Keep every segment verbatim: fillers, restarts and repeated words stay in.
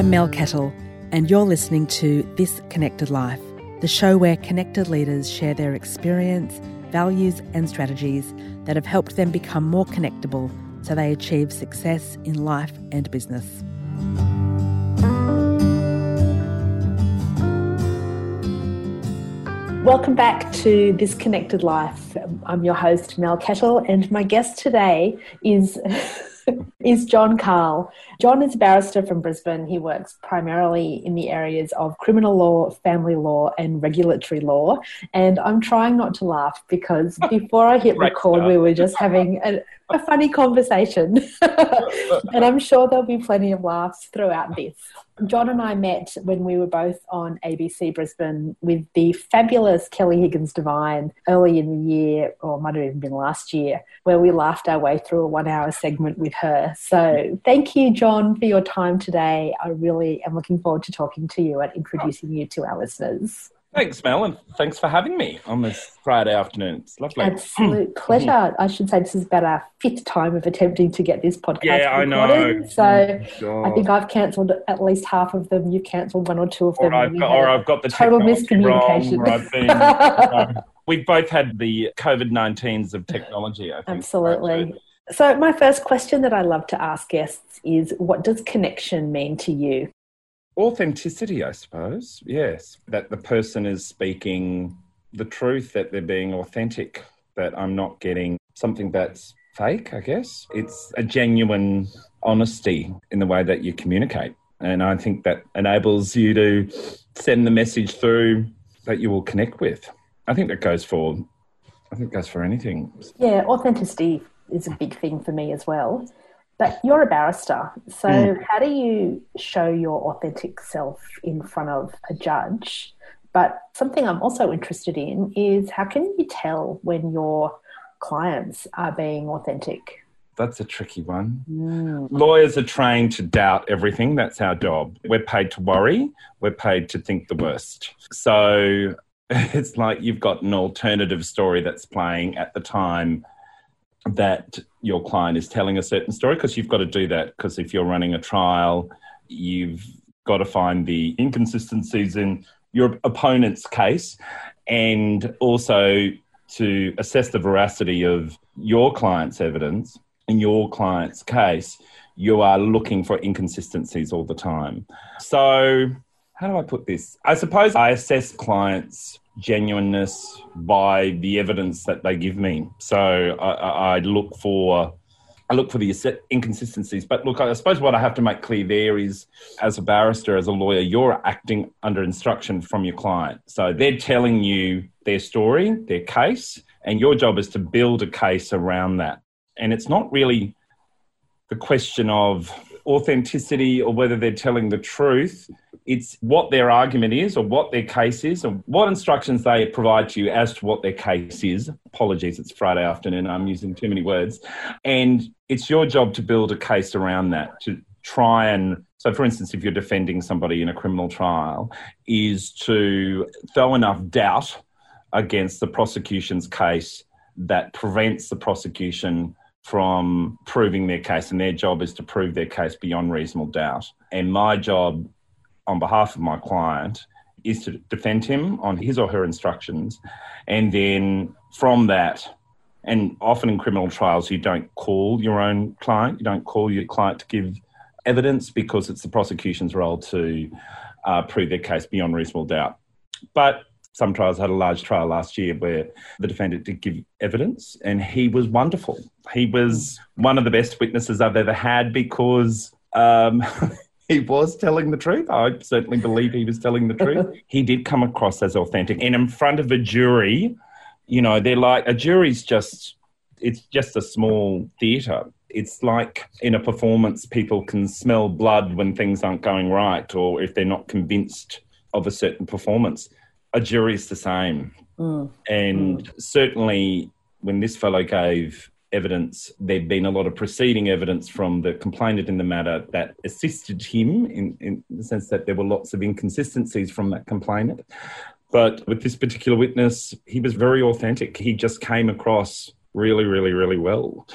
I'm Mel Kettle, and you're listening to This Connected Life, the show where connected leaders share their experience, values and strategies that have helped them become more connectable so they achieve success in life and business. Welcome back to This Connected Life. I'm your host, Mel Kettle, and my guest today is... is John Carl. John is a barrister from Brisbane. He works primarily in the areas of criminal law, family law and regulatory law. And I'm trying not to laugh because before I hit record, we were just having a, a funny conversation. And I'm sure there'll be plenty of laughs throughout this. John and I met when we were both on A B C Brisbane with the fabulous Kelly Higgins Divine early in the year, or it might have even been last year, where we laughed our way through a one-hour segment with her. So thank you, John, for your time today. I really am looking forward to talking to you and introducing you to our listeners. Thanks, Mel, and thanks for having me on this Friday afternoon. It's lovely. Absolute pleasure. I should say this is about our fifth time of attempting to get this podcast yeah, recorded. I know. So oh, I think I've cancelled at least half of them. You've cancelled one or two of them. Or I've got, or I've got the total miscommunication. Wrong, or I've been, um, we've both had the covid nineteens of technology, I think. Absolutely. So my first question that I love to ask guests is, what does connection mean to you? Authenticity, I suppose, yes, that the person is speaking the truth, that they're being authentic, that I'm not getting something that's fake, I guess. It's a genuine honesty in the way that you communicate. And I think that enables you to send the message through that you will connect with. I think that goes for, I think goes for anything. Yeah, authenticity is a big thing for me as well. But you're a barrister, so mm. how do you show your authentic self in front of a judge? But something I'm also interested in is, how can you tell when your clients are being authentic? That's a tricky one. Mm. Lawyers are trained to doubt everything. That's our job. We're paid to worry. We're paid to think the worst. So it's like you've got an alternative story that's playing at the time that your client is telling a certain story, because you've got to do that, because if you're running a trial, you've got to find the inconsistencies in your opponent's case and also to assess the veracity of your client's evidence. In your client's case, you are looking for inconsistencies all the time. So how do I put this? I suppose I assess clients' genuineness by the evidence that they give me. So I, I look for I look for the inconsistencies. But look, I suppose what I have to make clear there is, as a barrister, as a lawyer, you're acting under instruction from your client. So they're telling you their story, their case, and your job is to build a case around that. And it's not really the question of authenticity or whether they're telling the truth. It's what their argument is or what their case is and what instructions they provide to you as to what their case is. Apologies, it's Friday afternoon. I'm using too many words. And it's your job to build a case around that, to try and... So, for instance, if you're defending somebody in a criminal trial, is to throw enough doubt against the prosecution's case that prevents the prosecution from proving their case, and their job is to prove their case beyond reasonable doubt. And my job on behalf of my client is to defend him on his or her instructions. And then from that, and often in criminal trials, you don't call your own client, you don't call your client to give evidence, because it's the prosecution's role to uh, prove their case beyond reasonable doubt. But some trials, had a large trial last year where the defendant did give evidence, and he was wonderful. He was one of the best witnesses I've ever had, because um, he was telling the truth. I certainly believe he was telling the truth. He did come across as authentic. And in front of a jury, you know, they're like, a jury's just, it's just a small theatre. It's like in a performance, people can smell blood when things aren't going right, or if they're not convinced of a certain performance. A jury is the same. Mm. And mm. certainly when this fellow gave evidence, there'd been a lot of preceding evidence from the complainant in the matter that assisted him in, in the sense that there were lots of inconsistencies from that complainant. But with this particular witness, he was very authentic. He just came across really, really, really well.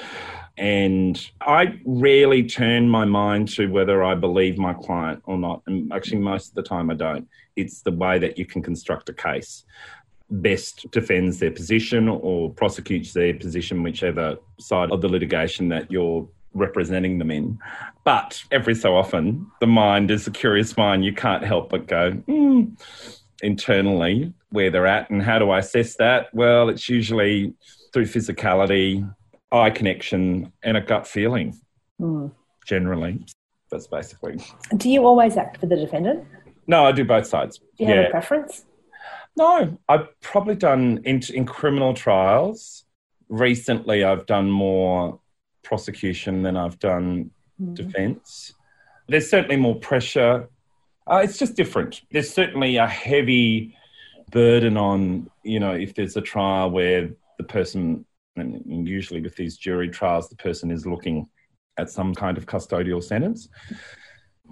And I rarely turn my mind to whether I believe my client or not. And actually, most of the time I don't. It's the way that you can construct a case. Best defends their position or prosecutes their position, whichever side of the litigation that you're representing them in. But every so often, the mind is a curious mind. You can't help but go, hmm, internally, where they're at. And how do I assess that? Well, it's usually through physicality, eye connection and a gut feeling, mm. generally. That's basically. Do you always act for the defendant? No, I do both sides. Do you yeah. have a preference? No, I've probably done, in, in criminal trials, recently I've done more prosecution than I've done mm. defence. There's certainly more pressure. Uh, it's just different. There's certainly a heavy burden on, you know, if there's a trial where the person... And usually with these jury trials, the person is looking at some kind of custodial sentence.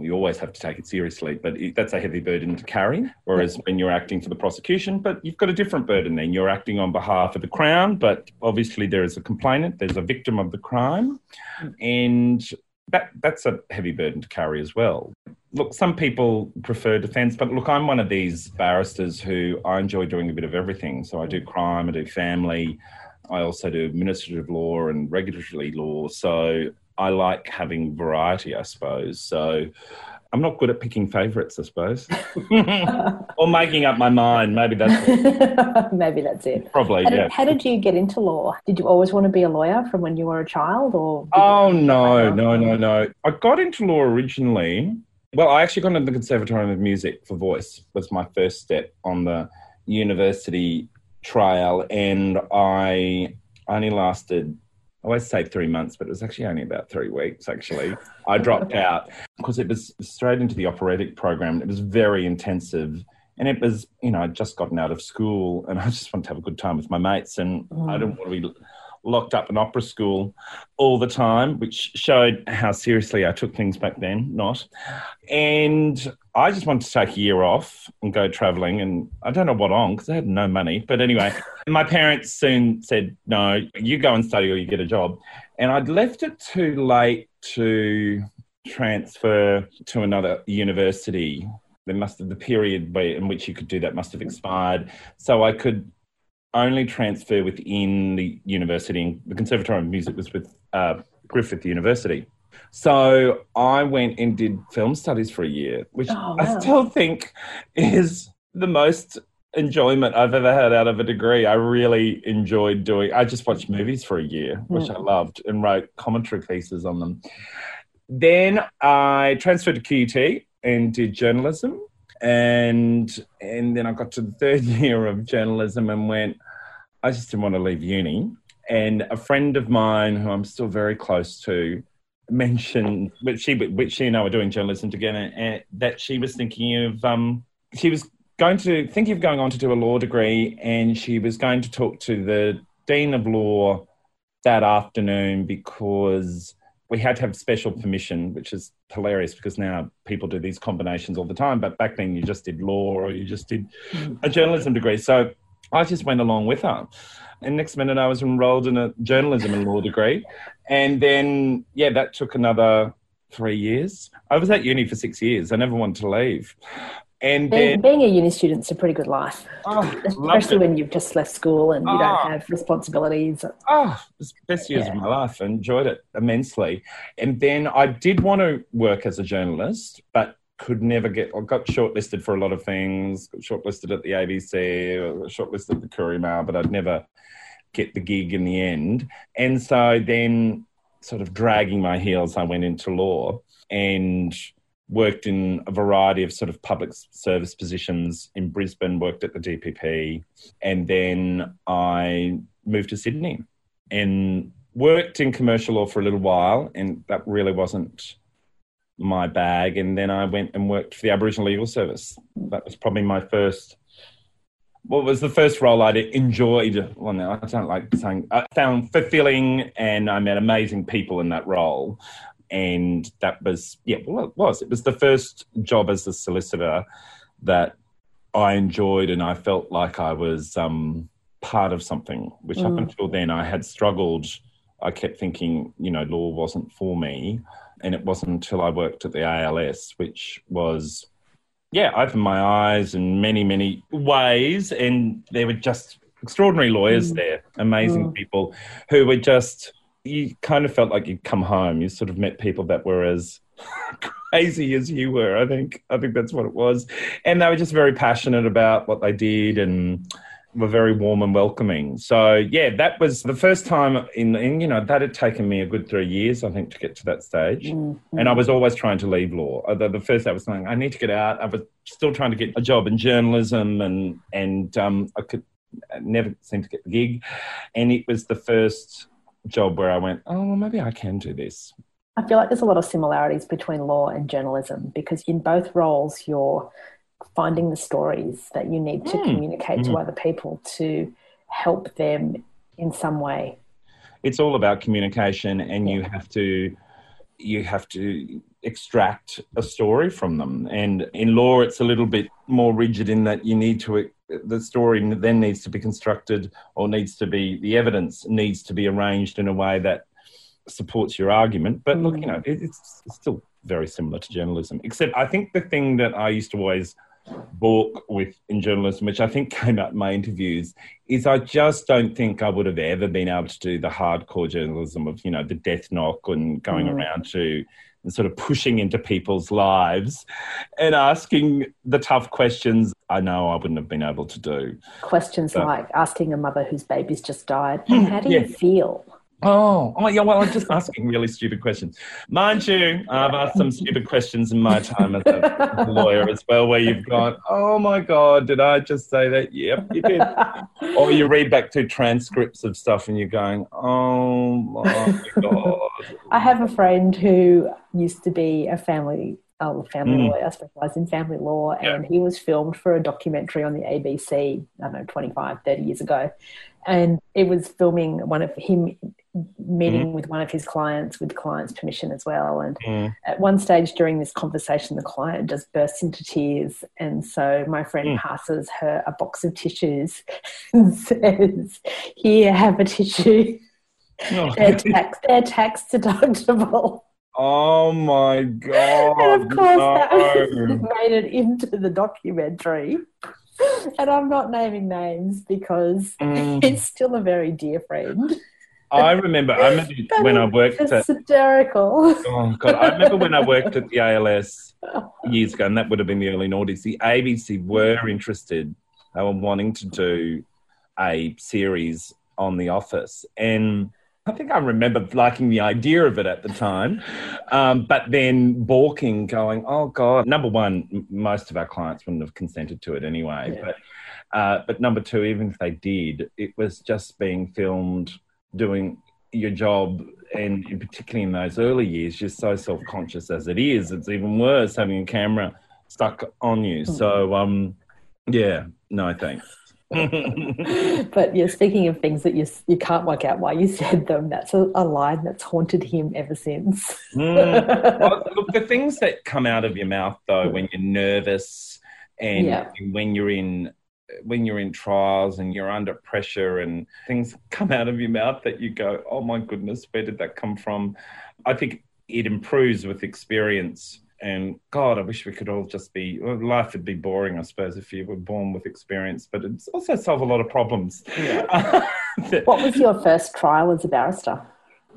You always have to take it seriously, but it, that's a heavy burden to carry, whereas when you're acting for the prosecution, but you've got a different burden then. You're acting on behalf of the Crown, but obviously there is a complainant, there's a victim of the crime, and that that's a heavy burden to carry as well. Look, some people prefer defence, but look, I'm one of these barristers who I enjoy doing a bit of everything. So I do crime, I do family, I also do administrative law and regulatory law, so I like having variety, I suppose. So I'm not good at picking favourites, I suppose, or making up my mind. Maybe that's it. Maybe that's it. Probably, how yeah. Did, how did you get into law? Did you always want to be a lawyer from when you were a child? Or oh, no, no, no, no. I got into law originally. Well, I actually got into the Conservatorium of Music for voice. Was my first step on the university trial, and I only lasted, I always say three months, but it was actually only about three weeks, actually. I dropped out because it was straight into the operatic program. It was very intensive, and it was, you know, I'd just gotten out of school, and I just wanted to have a good time with my mates, and mm. I didn't want to be locked up in opera school all the time, which showed how seriously I took things back then, not. And I just wanted to take a year off and go travelling, and I don't know what on because I had no money. But anyway, my parents soon said, no, you go and study or you get a job. And I'd left it too late to transfer to another university. There must have, the period in which you could do that must have expired. So I could only transfer within the university. The Conservatorium of Music was with uh, Griffith University. So I went and did film studies for a year, which oh, wow. I still think is the most enjoyment I've ever had out of a degree. I really enjoyed doing, I just watched movies for a year, which mm. I loved, and wrote commentary pieces on them. Then I transferred to Q U T and did journalism. And and then I got to the third year of journalism and went, I just didn't want to leave uni. And a friend of mine who I'm still very close to mentioned, but she, but she and I were doing journalism together, and that she was thinking of, um, she was going to, thinking of going on to do a law degree, and she was going to talk to the Dean of Law that afternoon because we had to have special permission, which is hilarious because now people do these combinations all the time. But back then you just did law or you just did a journalism degree. So I just went along with her. And next minute I was enrolled in a journalism and law degree. And then, yeah, that took another three years. I was at uni for six years. I never wanted to leave. And being, then, being a uni student's a pretty good life, oh, especially when you've just left school and you oh, don't have responsibilities. Oh, it was the best years yeah. of my life. I enjoyed it immensely. And then I did want to work as a journalist, but could never get, I got shortlisted for a lot of things, got shortlisted at the A B C, shortlisted at the Courier Mail, but I'd never get the gig in the end. And so then sort of dragging my heels, I went into law and worked in a variety of sort of public service positions in Brisbane, worked at the D P P, and then I moved to Sydney and worked in commercial law for a little while, and that really wasn't my bag. And then I went and worked for the Aboriginal Legal Service. That was probably my first, what well, was the first role I'd enjoyed, well, no, I don't like saying, I found fulfilling, and I met amazing people in that role. And that was, yeah, well, it was. It was the first job as a solicitor that I enjoyed, and I felt like I was um, part of something, which mm. up until then I had struggled. I kept thinking, you know, law wasn't for me. And it wasn't until I worked at the A L S, which was, yeah, opened my eyes in many, many ways. And there were just extraordinary lawyers mm. there, amazing oh. people who were just, you kind of felt like you'd come home. You sort of met people that were as crazy as you were. I think, I think that's what it was. And they were just very passionate about what they did and were very warm and welcoming. So yeah, that was the first time in, in you know, that had taken me a good three years, I think, to get to that stage. Mm-hmm. And I was always trying to leave law. The, the first day I was saying, I need to get out. I was still trying to get a job in journalism and, and um, I could never seem to get the gig. And it was the first job where I went, oh, well, maybe I can do this. I feel like there's a lot of similarities between law and journalism because in both roles you're finding the stories that you need to mm. communicate mm. to other people to help them in some way. It's all about communication and yeah. you have to you have to extract a story from them. And in law it's a little bit more rigid in that you need to the story then needs to be constructed or needs to be the evidence needs to be arranged in a way that supports your argument. But look, you know, it, it's still very similar to journalism, except I think the thing that I used to always balk with in journalism, which I think came out in my interviews, is I just don't think I would have ever been able to do the hardcore journalism of, you know, the death knock and going mm. around to and sort of pushing into people's lives and asking the tough questions I know I wouldn't have been able to do. Questions so. Like asking a mother whose baby's just died, how do yeah. you feel? Oh, oh, yeah, well, I'm just asking really stupid questions. Mind you, I've asked some stupid questions in my time as a, as a lawyer as well, where you've gone, oh, my God, did I just say that? Yep, you did. Or you read back to transcripts of stuff and you're going, oh, my God. I have a friend who used to be a family oh, family mm. lawyer, specialised in family law, and yeah. he was filmed for a documentary on the A B C, I don't know, twenty-five, thirty years ago. And it was filming one of him meeting mm. with one of his clients with the client's permission as well. And mm. at one stage during this conversation, the client just bursts into tears. And so my friend mm. passes her a box of tissues and says, here, have a tissue. Oh. They're, tax, they're tax deductible. Oh, my God. And, of course, no. that made it into the documentary. And I'm not naming names because mm. it's still a very dear friend. I remember, I remember when I worked at... It's hysterical. Oh, God. I remember when I worked at the A L S years ago, and that would have been the early noughties, the A B C were interested. They were wanting to do a series on The Office. And I think I remember liking the idea of it at the time, um, but then balking, going, oh, God. Number one, most of our clients wouldn't have consented to it anyway. Yeah. But, uh, but number two, even if they did, it was just being filmed... doing your job, and particularly in those early years, you're so self-conscious as it is. It's even worse having a camera stuck on you. So, um, yeah, no thanks. But yeah, speaking of things that you you can't work out why you said them, that's a, a line that's haunted him ever since. mm. Well, look, the things that come out of your mouth though, when you're nervous and yeah. when you're in. when you're in trials and you're under pressure and things come out of your mouth that you go, oh, my goodness, where did that come from? I think it improves with experience. And, God, I wish we could all just be... Well, life would be boring, I suppose, if you were born with experience, but it's also solve a lot of problems. Yeah. What was your first trial as a barrister?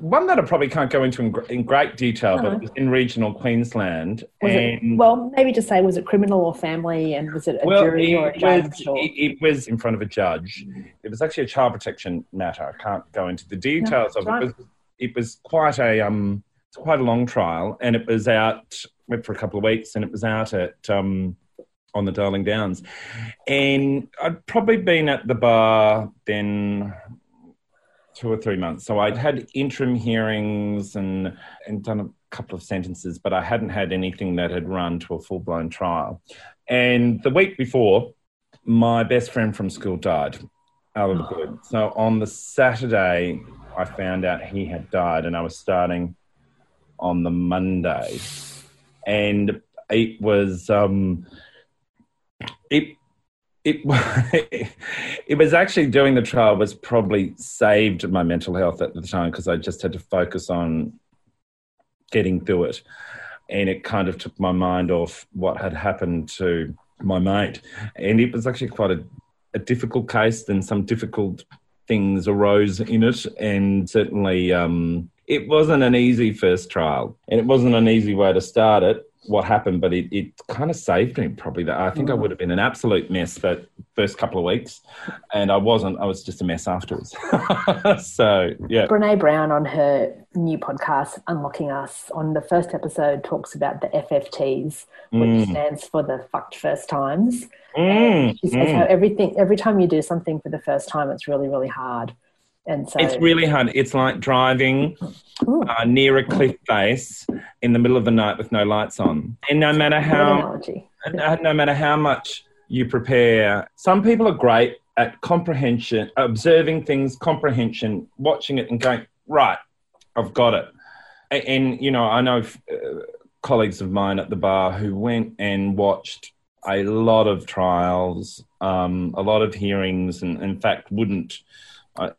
One that I probably can't go into in, in great detail, no. but it was in regional Queensland. Was and it, well, maybe just say, was it criminal or family, and was it a well, jury it or a judge? Was, or... It, it was in front of a judge. It was actually a child protection matter. I can't go into the details no, of right. it. But it was quite a um, quite a long trial, and it was out went for a couple of weeks, and it was out at um, on the Darling Downs, and I'd probably been at the bar then. Two or three months. So I'd had interim hearings and and done a couple of sentences, but I hadn't had anything that had run to a full-blown trial. And the week before, my best friend from school died out of the blue. So on the Saturday, I found out he had died, and I was starting on the Monday. And it was um, it. It, it was actually doing the trial was probably saved my mental health at the time because I just had to focus on getting through it. And it kind of took my mind off what had happened to my mate. And it was actually quite a, a difficult case, and some difficult things arose in it. And certainly um, it wasn't an easy first trial, and it wasn't an easy way to start it. What happened, but it, it kind of saved me probably. That I think oh. I would have been an absolute mess that first couple of weeks, and I wasn't. I was just a mess afterwards. So, yeah. Brené Brown on her new podcast, Unlocking Us, on the first episode talks about the F F Ts, which mm. stands for the fucked first times. Mm. She says mm. how everything, every time you do something for the first time, it's really, really hard. And so, it's really hard. It's like driving uh, near a cliff face in the middle of the night with no lights on. And no matter how, no, no matter how much you prepare, some people are great at comprehension, observing things, comprehension, watching it and going, right, I've got it. And, and you know, I know uh, colleagues of mine at the bar who went and watched a lot of trials, um, a lot of hearings, and in fact wouldn't.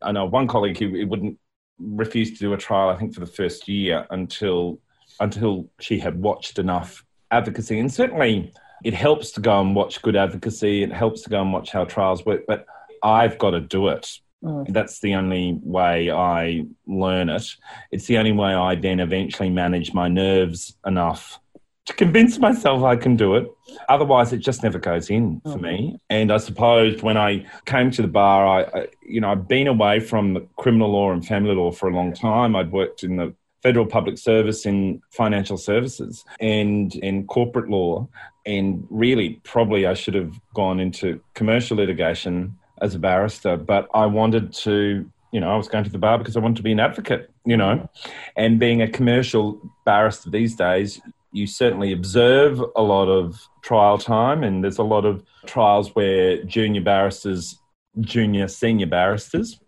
I know one colleague who wouldn't refuse to do a trial, I think, for the first year until until she had watched enough advocacy. And certainly it helps to go and watch good advocacy. It helps to go and watch how trials work. But I've got to do it. Mm. That's the only way I learn it. It's the only way I then eventually manage my nerves enough to convince myself I can do it. Otherwise, it just never goes in for me. And I suppose when I came to the bar, I, I you know, I'd been away from the criminal law and family law for a long time. I'd worked in the federal public service in financial services and in corporate law. And really, probably I should have gone into commercial litigation as a barrister, but I wanted to, you know, I was going to the bar because I wanted to be an advocate, you know, and being a commercial barrister these days, you certainly observe a lot of trial time, and there's a lot of trials where junior barristers, junior senior barristers,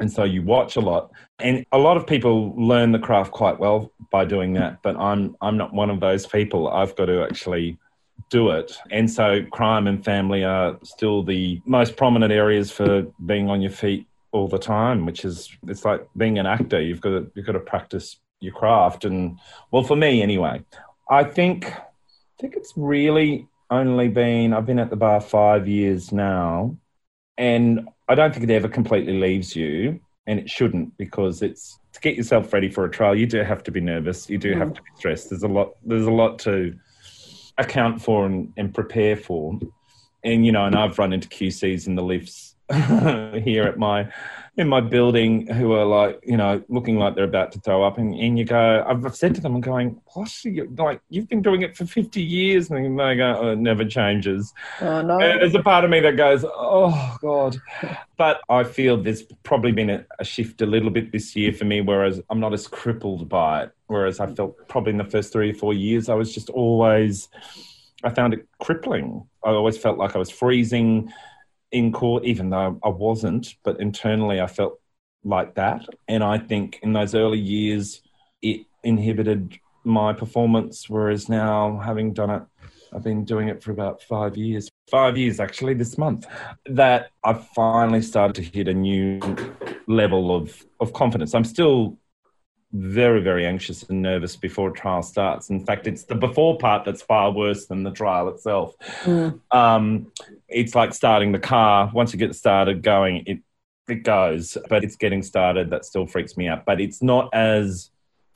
and so you watch a lot. And a lot of people learn the craft quite well by doing that, but I'm I'm not one of those people. I've got to actually do it. And so crime and family are still the most prominent areas for being on your feet all the time, which is, it's like being an actor. You've got to, you've got to practice your craft. And, well, for me anyway, I think I think it's really only been, I've been at the bar five years now, and I don't think it ever completely leaves you, and it shouldn't, because it's to get yourself ready for a trial. You do have to be nervous. You do have to be stressed. There's a lot, there's a lot to account for and, and prepare for. And, you know, and I've run into Q Cs in the lifts here at my, in my building, who are like, you know, looking like they're about to throw up, and, and you go, I've said to them, I'm going, what? You, like, you've been doing it for fifty years, and they go, oh, it never changes. Oh, no. And there's a part of me that goes, oh, God. But I feel there's probably been a, a shift a little bit this year for me, whereas I'm not as crippled by it, whereas I felt probably in the first three or four years I was just always, I found it crippling. I always felt like I was freezing in court, even though I wasn't, but internally I felt like that. And I think in those early years, it inhibited my performance, whereas now, having done it, I've been doing it for about five years, five years actually this month, that I finally started to hit a new level of, of confidence. I'm still very, very anxious and nervous before a trial starts. In fact, it's the before part that's far worse than the trial itself. Mm. Um, it's like starting the car. Once you get started going, it it goes. But it's getting started that still freaks me out. But it's not as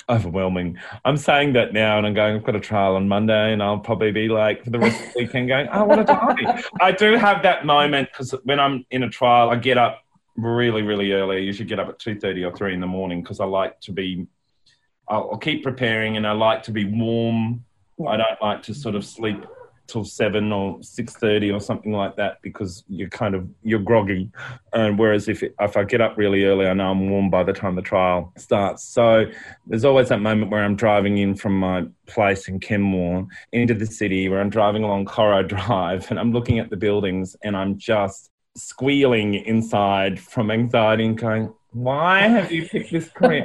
overwhelming. I'm saying that now, and I'm going, I've got a trial on Monday, and I'll probably be like for the rest of the weekend going, oh, what a time. I do have that moment, because when I'm in a trial, I get up really, really early. I usually get up at two thirty or three in the morning, because I like to be, I'll, I'll keep preparing, and I like to be warm. I don't like to sort of sleep till seven or six thirty or something like that, because you're kind of, you're groggy. And whereas if, if I get up really early, I know I'm warm by the time the trial starts. So there's always that moment where I'm driving in from my place in Kenmore into the city, where I'm driving along Coro Drive, and I'm looking at the buildings, and I'm just squealing inside from anxiety and going, why have you picked this career?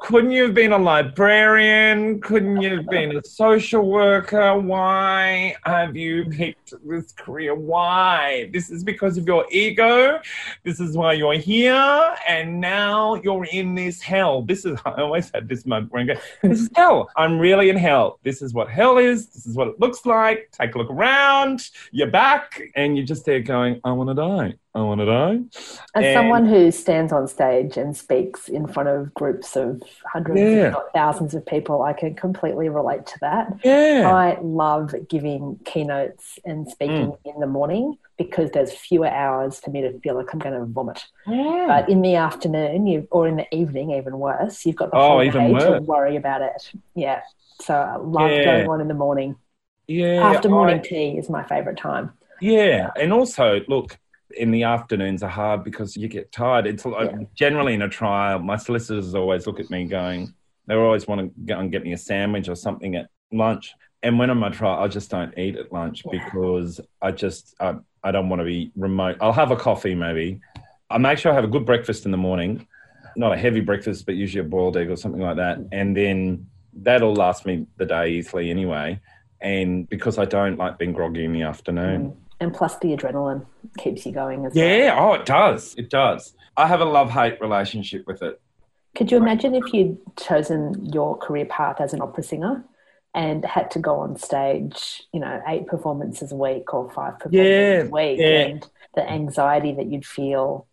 Couldn't you have been a librarian? Couldn't you have been a social worker? Why have you picked this career? Why? This is because of your ego. This is why you're here. And now you're in this hell. This is, I always had this moment where I go, this is hell. I'm really in hell. This is what hell is. This is what it looks like. Take a look around. You're back. And you're just there going, I want to die. I want to die. As and someone who stands on stage and speaks in front of groups of hundreds, yeah. if not thousands of people, I can completely relate to that. Yeah. I love giving keynotes and speaking mm. in the morning because there's fewer hours for me to feel like I'm going to vomit. Yeah. But in the afternoon you, or in the evening, even worse, you've got the whole oh, day to worry about it. Yeah. So I love yeah. going on in the morning. Yeah. After morning I... tea is my favourite time. Yeah. And also, look, in the afternoons are hard because you get tired. It's like yeah. generally in a trial, my solicitors always look at me going, they always want to go and get me a sandwich or something at lunch. And when I'm at trial, I just don't eat at lunch yeah. because I just, I, I don't want to be remote. I'll have a coffee maybe. I make sure I have a good breakfast in the morning, not a heavy breakfast, but usually a boiled egg or something like that. And then that'll last me the day easily anyway. And because I don't like being groggy in the afternoon. Mm. And plus the adrenaline keeps you going as well. Yeah, oh, it does. It does. I have a love-hate relationship with it. Could you imagine if you'd chosen your career path as an opera singer and had to go on stage, you know, eight performances a week or five performances yeah, a week yeah. and the anxiety that you'd feel?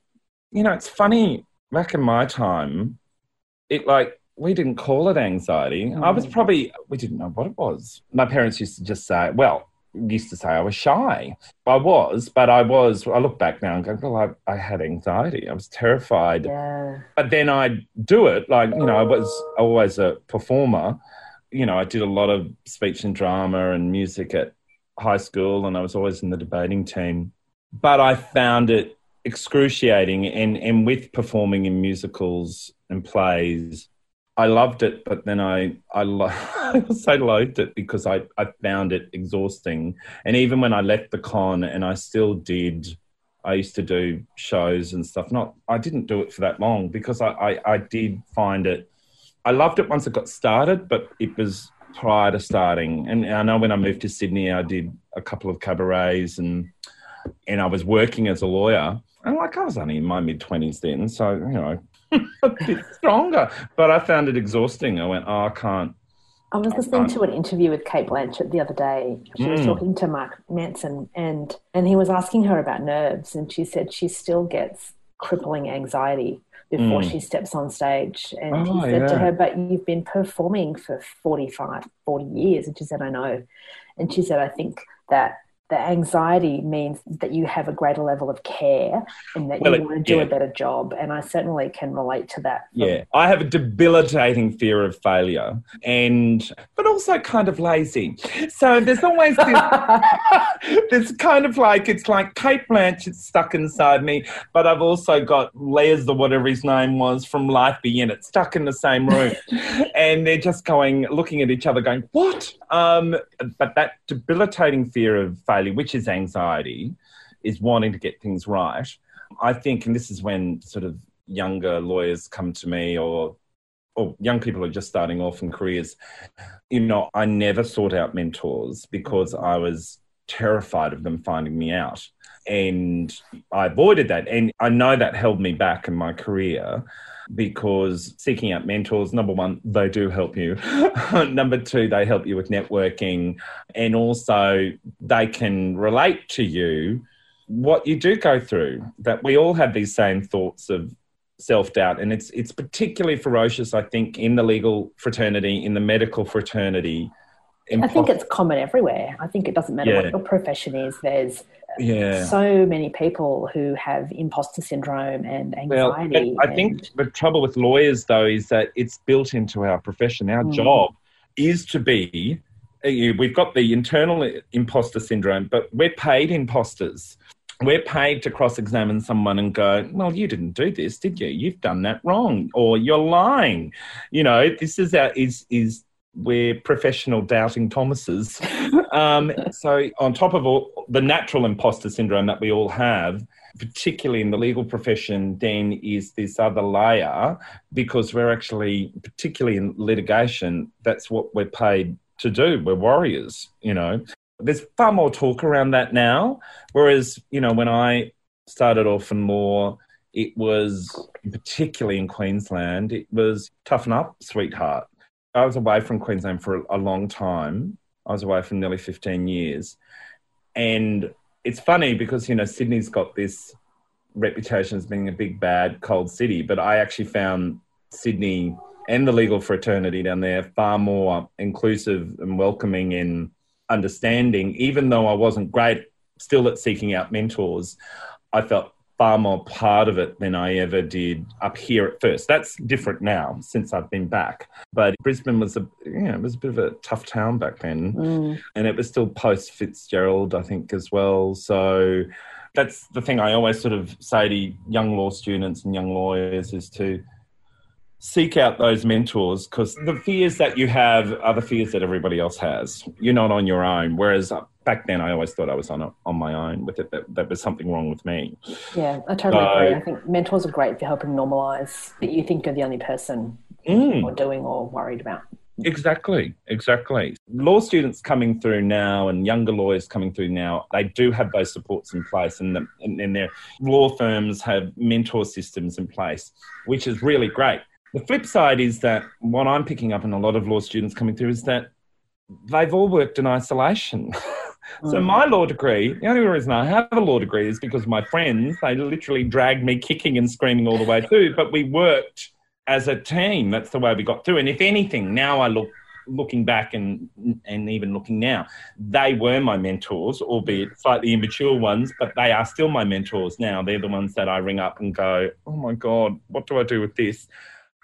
You know, it's funny. Back in my time, it like... we didn't call it anxiety. Mm. I was probably... we didn't know what it was. My parents used to just say, well... used to say I was shy. I was, but I was, I look back now and go, well, I, I had anxiety. I was terrified. Yeah. But then I'd do it. Like, you know, I was always a performer. You know, I did a lot of speech and drama and music at high school and I was always in the debating team. But I found it excruciating. And, and with performing in musicals and plays, I loved it, but then I I, lo- I also loathed it because I, I found it exhausting. And even when I left the con and I still did, I used to do shows and stuff. Not I didn't do it for that long because I, I, I did find it. I loved it once it got started, but it was prior to starting. And I know when I moved to Sydney, I did a couple of cabarets and and I was working as a lawyer. And like I was only in my mid-twenties then, so, you know, a bit stronger, but I found it exhausting. I went, oh, I can't. I was listening I to an interview with Kate Blanchett the other day. She mm. was talking to Mark Manson and, and he was asking her about nerves and she said she still gets crippling anxiety before mm. she steps on stage. And oh, he said yeah. to her, but you've been performing for forty-five, forty years. And she said, I know. And she said, I think that the anxiety means that you have a greater level of care and that well, you want to do yeah. a better job. And I certainly can relate to that. Yeah. I have a debilitating fear of failure and, but also kind of lazy. So there's always this, there's kind of like, it's like Kate Blanchett's stuck inside me, but I've also got Les or whatever his name was from Life Be In It stuck in the same room. And they're just going, looking at each other going, what? Um, but that debilitating fear of failure, which is anxiety, is wanting to get things right. I think, and this is when sort of younger lawyers come to me or or young people are just starting off in careers, you know, I never sought out mentors because I was terrified of them finding me out. And I avoided that. And I know that held me back in my career because seeking out mentors, number one, they do help you. Number two, they help you with networking. And also they can relate to you what you do go through, that we all have these same thoughts of self-doubt. And it's it's particularly ferocious, I think, in the legal fraternity, in the medical fraternity. Impossible. I think it's common everywhere. I think it doesn't matter yeah. what your profession is. There's yeah. so many people who have imposter syndrome and anxiety. Well, I think and... the trouble with lawyers, though, is that it's built into our profession. Our mm. job is to be, we've got the internal imposter syndrome, but we're paid imposters. We're paid to cross-examine someone and go, well, you didn't do this, did you? You've done that wrong, or you're lying. You know, this is our... is is. We're professional doubting Thomases. Um, so on top of all the natural imposter syndrome that we all have, particularly in the legal profession, then is this other layer, because we're actually, particularly in litigation, that's what we're paid to do. We're warriors, you know. There's far more talk around that now, whereas, you know, when I started off in law, it was, particularly in Queensland, it was toughen up, sweetheart. I was away from Queensland for a long time. I was away for nearly fifteen years. And it's funny because, you know, Sydney's got this reputation as being a big, bad, cold city, but I actually found Sydney and the legal fraternity down there far more inclusive and welcoming and understanding. Even though I wasn't great still at seeking out mentors, I felt far more part of it than I ever did up here at first. That's different now since I've been back. But Brisbane was a, you know, it was a bit of a tough town back then. Mm. And it was still post Fitzgerald, I think, as well. So that's the thing I always sort of say to young law students and young lawyers is to seek out those mentors, because the fears that you have are the fears that everybody else has. You're not on your own. Whereas back then, I always thought I was on a, on my own with it. That that was something wrong with me. Yeah, I totally so, agree. I think mentors are great for helping normalise that you think you're the only person mm, or doing or worried about. Exactly, exactly. Law students coming through now and younger lawyers coming through now, they do have those supports in place, and, the, and, and their law firms have mentor systems in place, which is really great. The flip side is that what I'm picking up in a lot of law students coming through is that they've all worked in isolation. So my law degree, the only reason I have a law degree is because my friends, they literally dragged me kicking and screaming all the way through, but we worked as a team. That's the way we got through. And if anything, now I look, looking back and and even looking now, they were my mentors, albeit slightly immature ones, but they are still my mentors now. They're the ones that I ring up and go, oh my God, what do I do with this?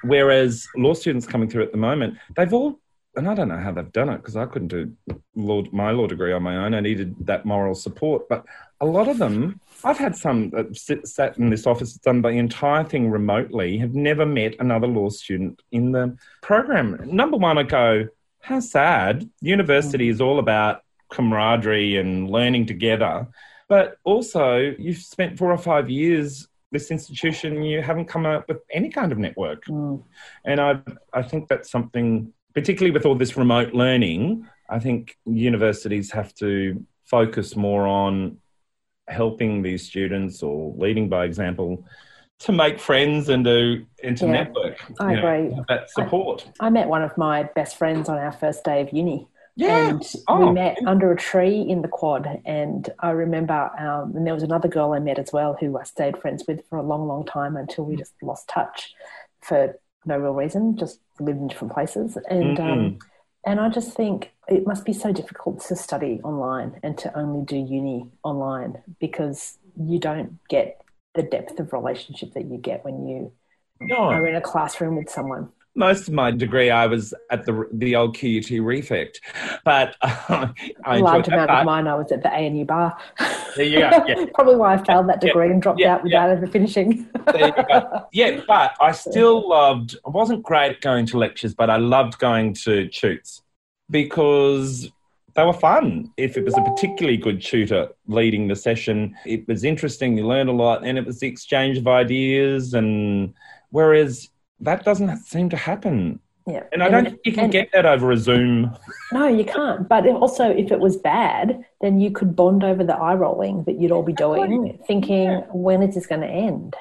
Whereas law students coming through at the moment, they've all, and I don't know how they've done it because I couldn't do law, my law degree on my own. I needed that moral support. But a lot of them, I've had some that sit, sat in this office, done the entire thing remotely, have never met another law student in the program. Number one, I go, how sad. University is all about camaraderie and learning together. But also, you've spent four or five years this institution, you haven't come up with any kind of network. Mm. And I, I think that's something, particularly with all this remote learning, I think universities have to focus more on helping these students or leading by example to make friends and to, and to yeah, network. I agree. Know, that support. I, I met one of my best friends on our first day of uni. Yeah. And oh. we met under a tree in the quad. And I remember, um, and there was another girl I met as well who I stayed friends with for a long, long time until we just lost touch for no real reason, just lived in different places. And mm-hmm. um, and I just think it must be so difficult to study online and to only do uni online, because you don't get the depth of relationship that you get when you no. are in a classroom with someone. Most of my degree, I was at the the old Q U T refect, but uh, I a large amount part. of mine, I was at the A N U bar. There you go. Yeah. Probably why I failed that degree yeah. and dropped yeah. out without yeah. ever finishing. There you go. Yeah, but I still loved. I wasn't great at going to lectures, but I loved going to toots because they were fun. If it was a particularly good tutor leading the session, it was interesting. You learned a lot, and it was the exchange of ideas. And whereas that doesn't seem to happen. Yeah. And I don't think you can get that over a Zoom. No, you can't. But also, if it was bad, then you could bond over the eye rolling that you'd all be doing, thinking, yeah. when is this going to end?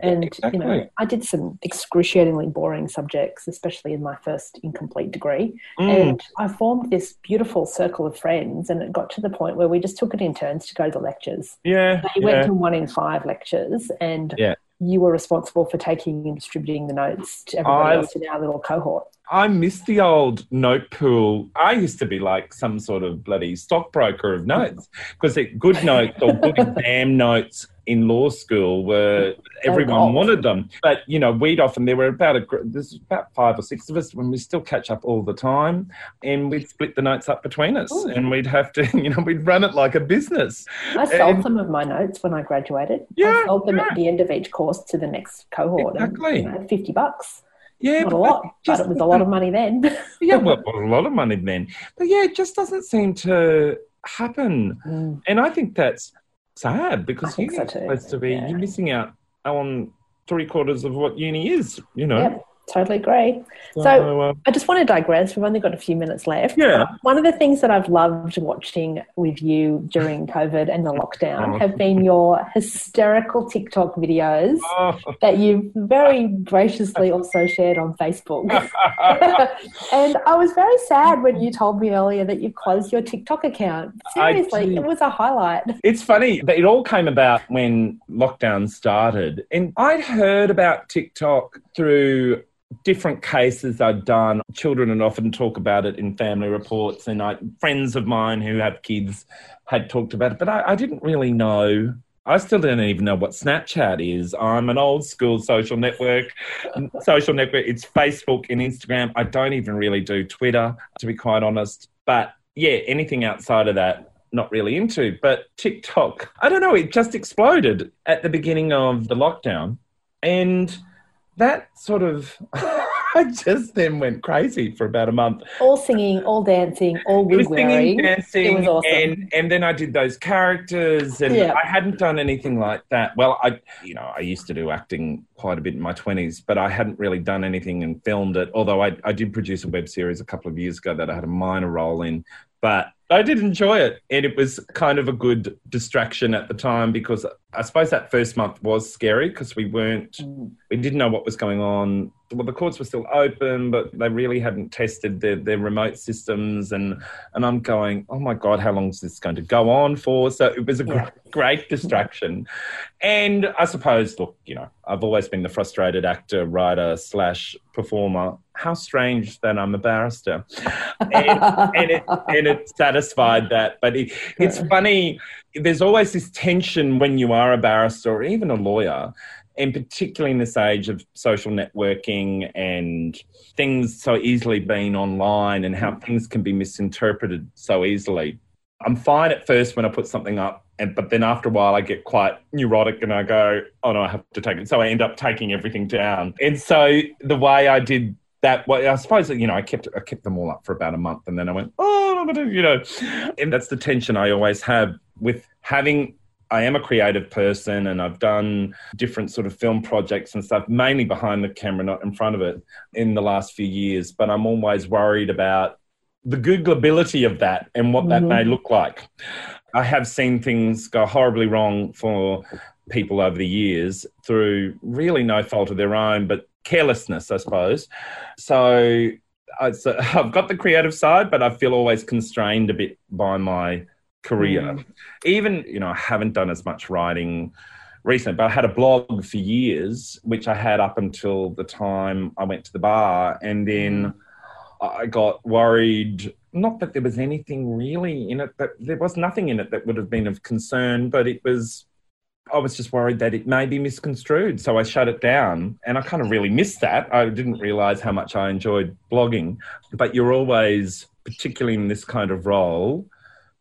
And, yeah, exactly. you know, I did some excruciatingly boring subjects, especially in my first incomplete degree. Mm. And I formed this beautiful circle of friends, and it got to the point where we just took it in turns to go to lectures. Yeah. They yeah. went to one in five lectures, and yeah. you were responsible for taking and distributing the notes to everybody I, else in our little cohort. I miss the old note pool. I used to be like some sort of bloody stockbroker of notes, because good notes or good exam notes in law school were everyone wanted them. But, you know, we'd often, there were about, a, there's about five or six of us, when we still catch up all the time, and we'd split the notes up between us. Ooh. And we'd have to, you know, we'd run it like a business. I sold and, some of my notes when I graduated. Yeah, I sold them yeah. at the end of each course to the next cohort. Exactly. And, you know, fifty bucks. Yeah, Not but a lot, just, but it was a lot of money then. yeah, well, a lot of money then. But, yeah, it just doesn't seem to happen. Mm. And I think that's sad, because you're so supposed to be, yeah. you're missing out on three quarters of what uni is, you know. Yep, totally agree. So, so uh, I just want to digress. We've only got a few minutes left. Yeah. One of the things that I've loved watching with you during COVID and the lockdown oh. have been your hysterical TikTok videos oh. that you've very graciously also shared on Facebook. And I was very sad when you told me earlier that you closed your TikTok account. Seriously, it was a highlight. It's funny, but it all came about when lockdown started. And I'd heard about TikTok through different cases I'd done. Children would often talk about it in family reports, and I, friends of mine who have kids had talked about it, but I, I didn't really know. I still don't even know what Snapchat is. I'm an old school social network. social network, it's Facebook and Instagram. I don't even really do Twitter, to be quite honest. But, yeah, anything outside of that, not really into. But TikTok, I don't know, it just exploded at the beginning of the lockdown. And that sort of, I just then went crazy for about a month. All singing, all dancing, all wig wearing. It was singing, dancing. It was awesome. And, and then I did those characters, and yeah. I hadn't done anything like that. Well, I, you know, I used to do acting quite a bit in my twenties, but I hadn't really done anything and filmed it, although I, I did produce a web series a couple of years ago that I had a minor role in. But I did enjoy it, and it was kind of a good distraction at the time, because I suppose that first month was scary because we weren't, we didn't know what was going on. Well, the courts were still open, but they really hadn't tested their, their remote systems. And, and I'm going, oh, my God, how long is this going to go on for? So it was a yeah. great, great distraction. And I suppose, look, you know, I've always been the frustrated actor, writer slash performer. How strange that I'm a barrister. And, and, it, and it satisfied that. But it, it's yeah. funny, there's always this tension when you are a barrister or even a lawyer, and particularly in this age of social networking and things so easily being online and how things can be misinterpreted so easily. I'm fine at first when I put something up, and but then after a while I get quite neurotic and I go, oh, no, I have to take it. So I end up taking everything down. And so the way I did that, well, I suppose, you know, I kept I kept them all up for about a month, and then I went, oh, you know, and that's the tension I always have with having... I am a creative person, and I've done different sort of film projects and stuff, mainly behind the camera, not in front of it, in the last few years. But I'm always worried about the Googleability of that and what mm-hmm. that may look like. I have seen things go horribly wrong for people over the years through really no fault of their own, but carelessness, I suppose. So, I, so I've got the creative side, but I feel always constrained a bit by my career. Mm. Even, you know, I haven't done as much writing recently, but I had a blog for years, which I had up until the time I went to the bar. And then I got worried, not that there was anything really in it, but there was nothing in it that would have been of concern, but it was, I was just worried that it may be misconstrued. So I shut it down, and I kind of really missed that. I didn't realise how much I enjoyed blogging, but you're always, particularly in this kind of role,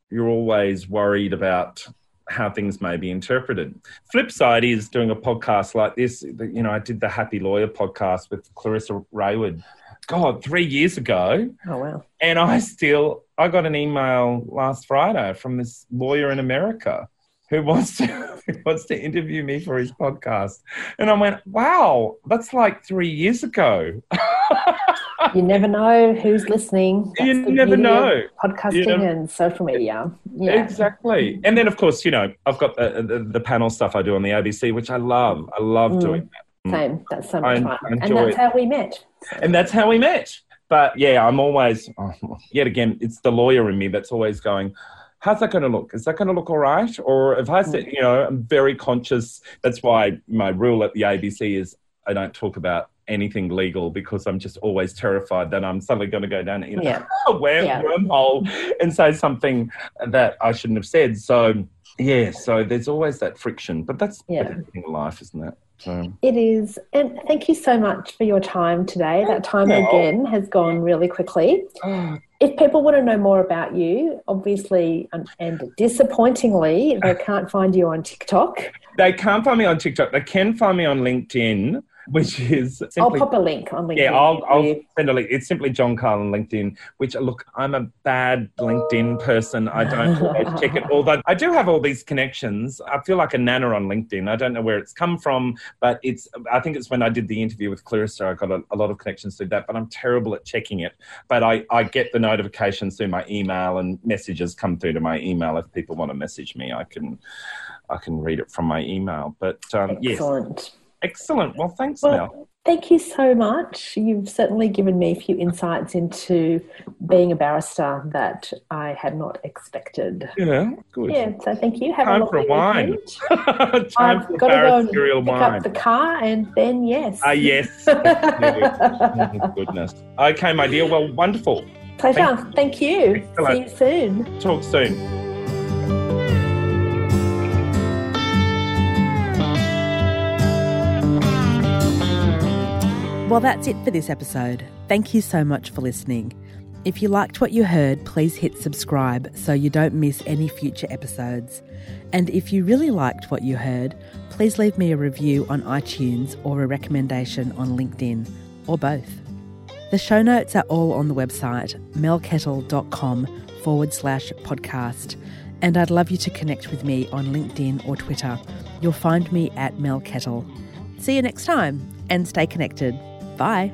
you're always worried about how things may be interpreted. Flip side is doing a podcast like this. You know, I did the Happy Lawyer podcast with Clarissa Rayward, God, three years ago. Oh, wow. And I still, I got an email last Friday from this lawyer in America who wants to who wants to interview me for his podcast. And I went, wow, that's like three years ago. You never know who's listening. That's you never know. Podcasting you know? and social media. Yeah. Exactly. And then, of course, you know, I've got the, the, the panel stuff I do on the A B C, which I love. I love mm. doing that. Same. That's so much I, fun. I and that's it. how we met. And that's how we met. But, yeah, I'm always, oh, yet again, it's the lawyer in me that's always going, how's that going to look? Is that going to look all right? Or if I said, you know, I'm very conscious. That's why my rule at the A B C is I don't talk about anything legal, because I'm just always terrified that I'm suddenly going to go down you know, yeah. a worm, yeah. wormhole and say something that I shouldn't have said. So, yeah, so there's always that friction. But that's yeah. everything in life, isn't it? So. It is. And thank you so much for your time today. That time no. again has gone really quickly. Oh, if people want to know more about you, obviously, um, and disappointingly, they can't find you on TikTok. They can't find me on TikTok. They can find me on LinkedIn. which is simply, I'll pop a link on LinkedIn. Yeah, I'll, I'll send a link. It's simply John Carl on LinkedIn, which, look, I'm a bad LinkedIn person. I don't always check it, although I do have all these connections. I feel like a nana on LinkedIn. I don't know where it's come from, but it's. I think it's when I did the interview with Clarissa, I got a, a lot of connections through that, but I'm terrible at checking it. But I, I get the notifications through my email, and messages come through to my email. If people want to message me, I can I can read it from my email. But um, Excellent. Yes. Excellent. Well, thanks, well, Mel. Thank you so much. You've certainly given me a few insights into being a barrister that I had not expected. Yeah, good. Yeah, so thank you. Have Time a for a wine. Time I've for got to go and pick wine. Up the car and then, yes. Ah, uh, yes. Goodness. Okay, my dear. Well, wonderful. Pleasure. Thank you. Thank you. Excellent. See you soon. Talk soon. Well, that's it for this episode. Thank you so much for listening. If you liked what you heard, please hit subscribe so you don't miss any future episodes. And if you really liked what you heard, please leave me a review on iTunes or a recommendation on LinkedIn, or both. The show notes are all on the website, melkettle.com forward slash podcast. And I'd love you to connect with me on LinkedIn or Twitter. You'll find me at Mel Kettle. See you next time, and stay connected. Bye.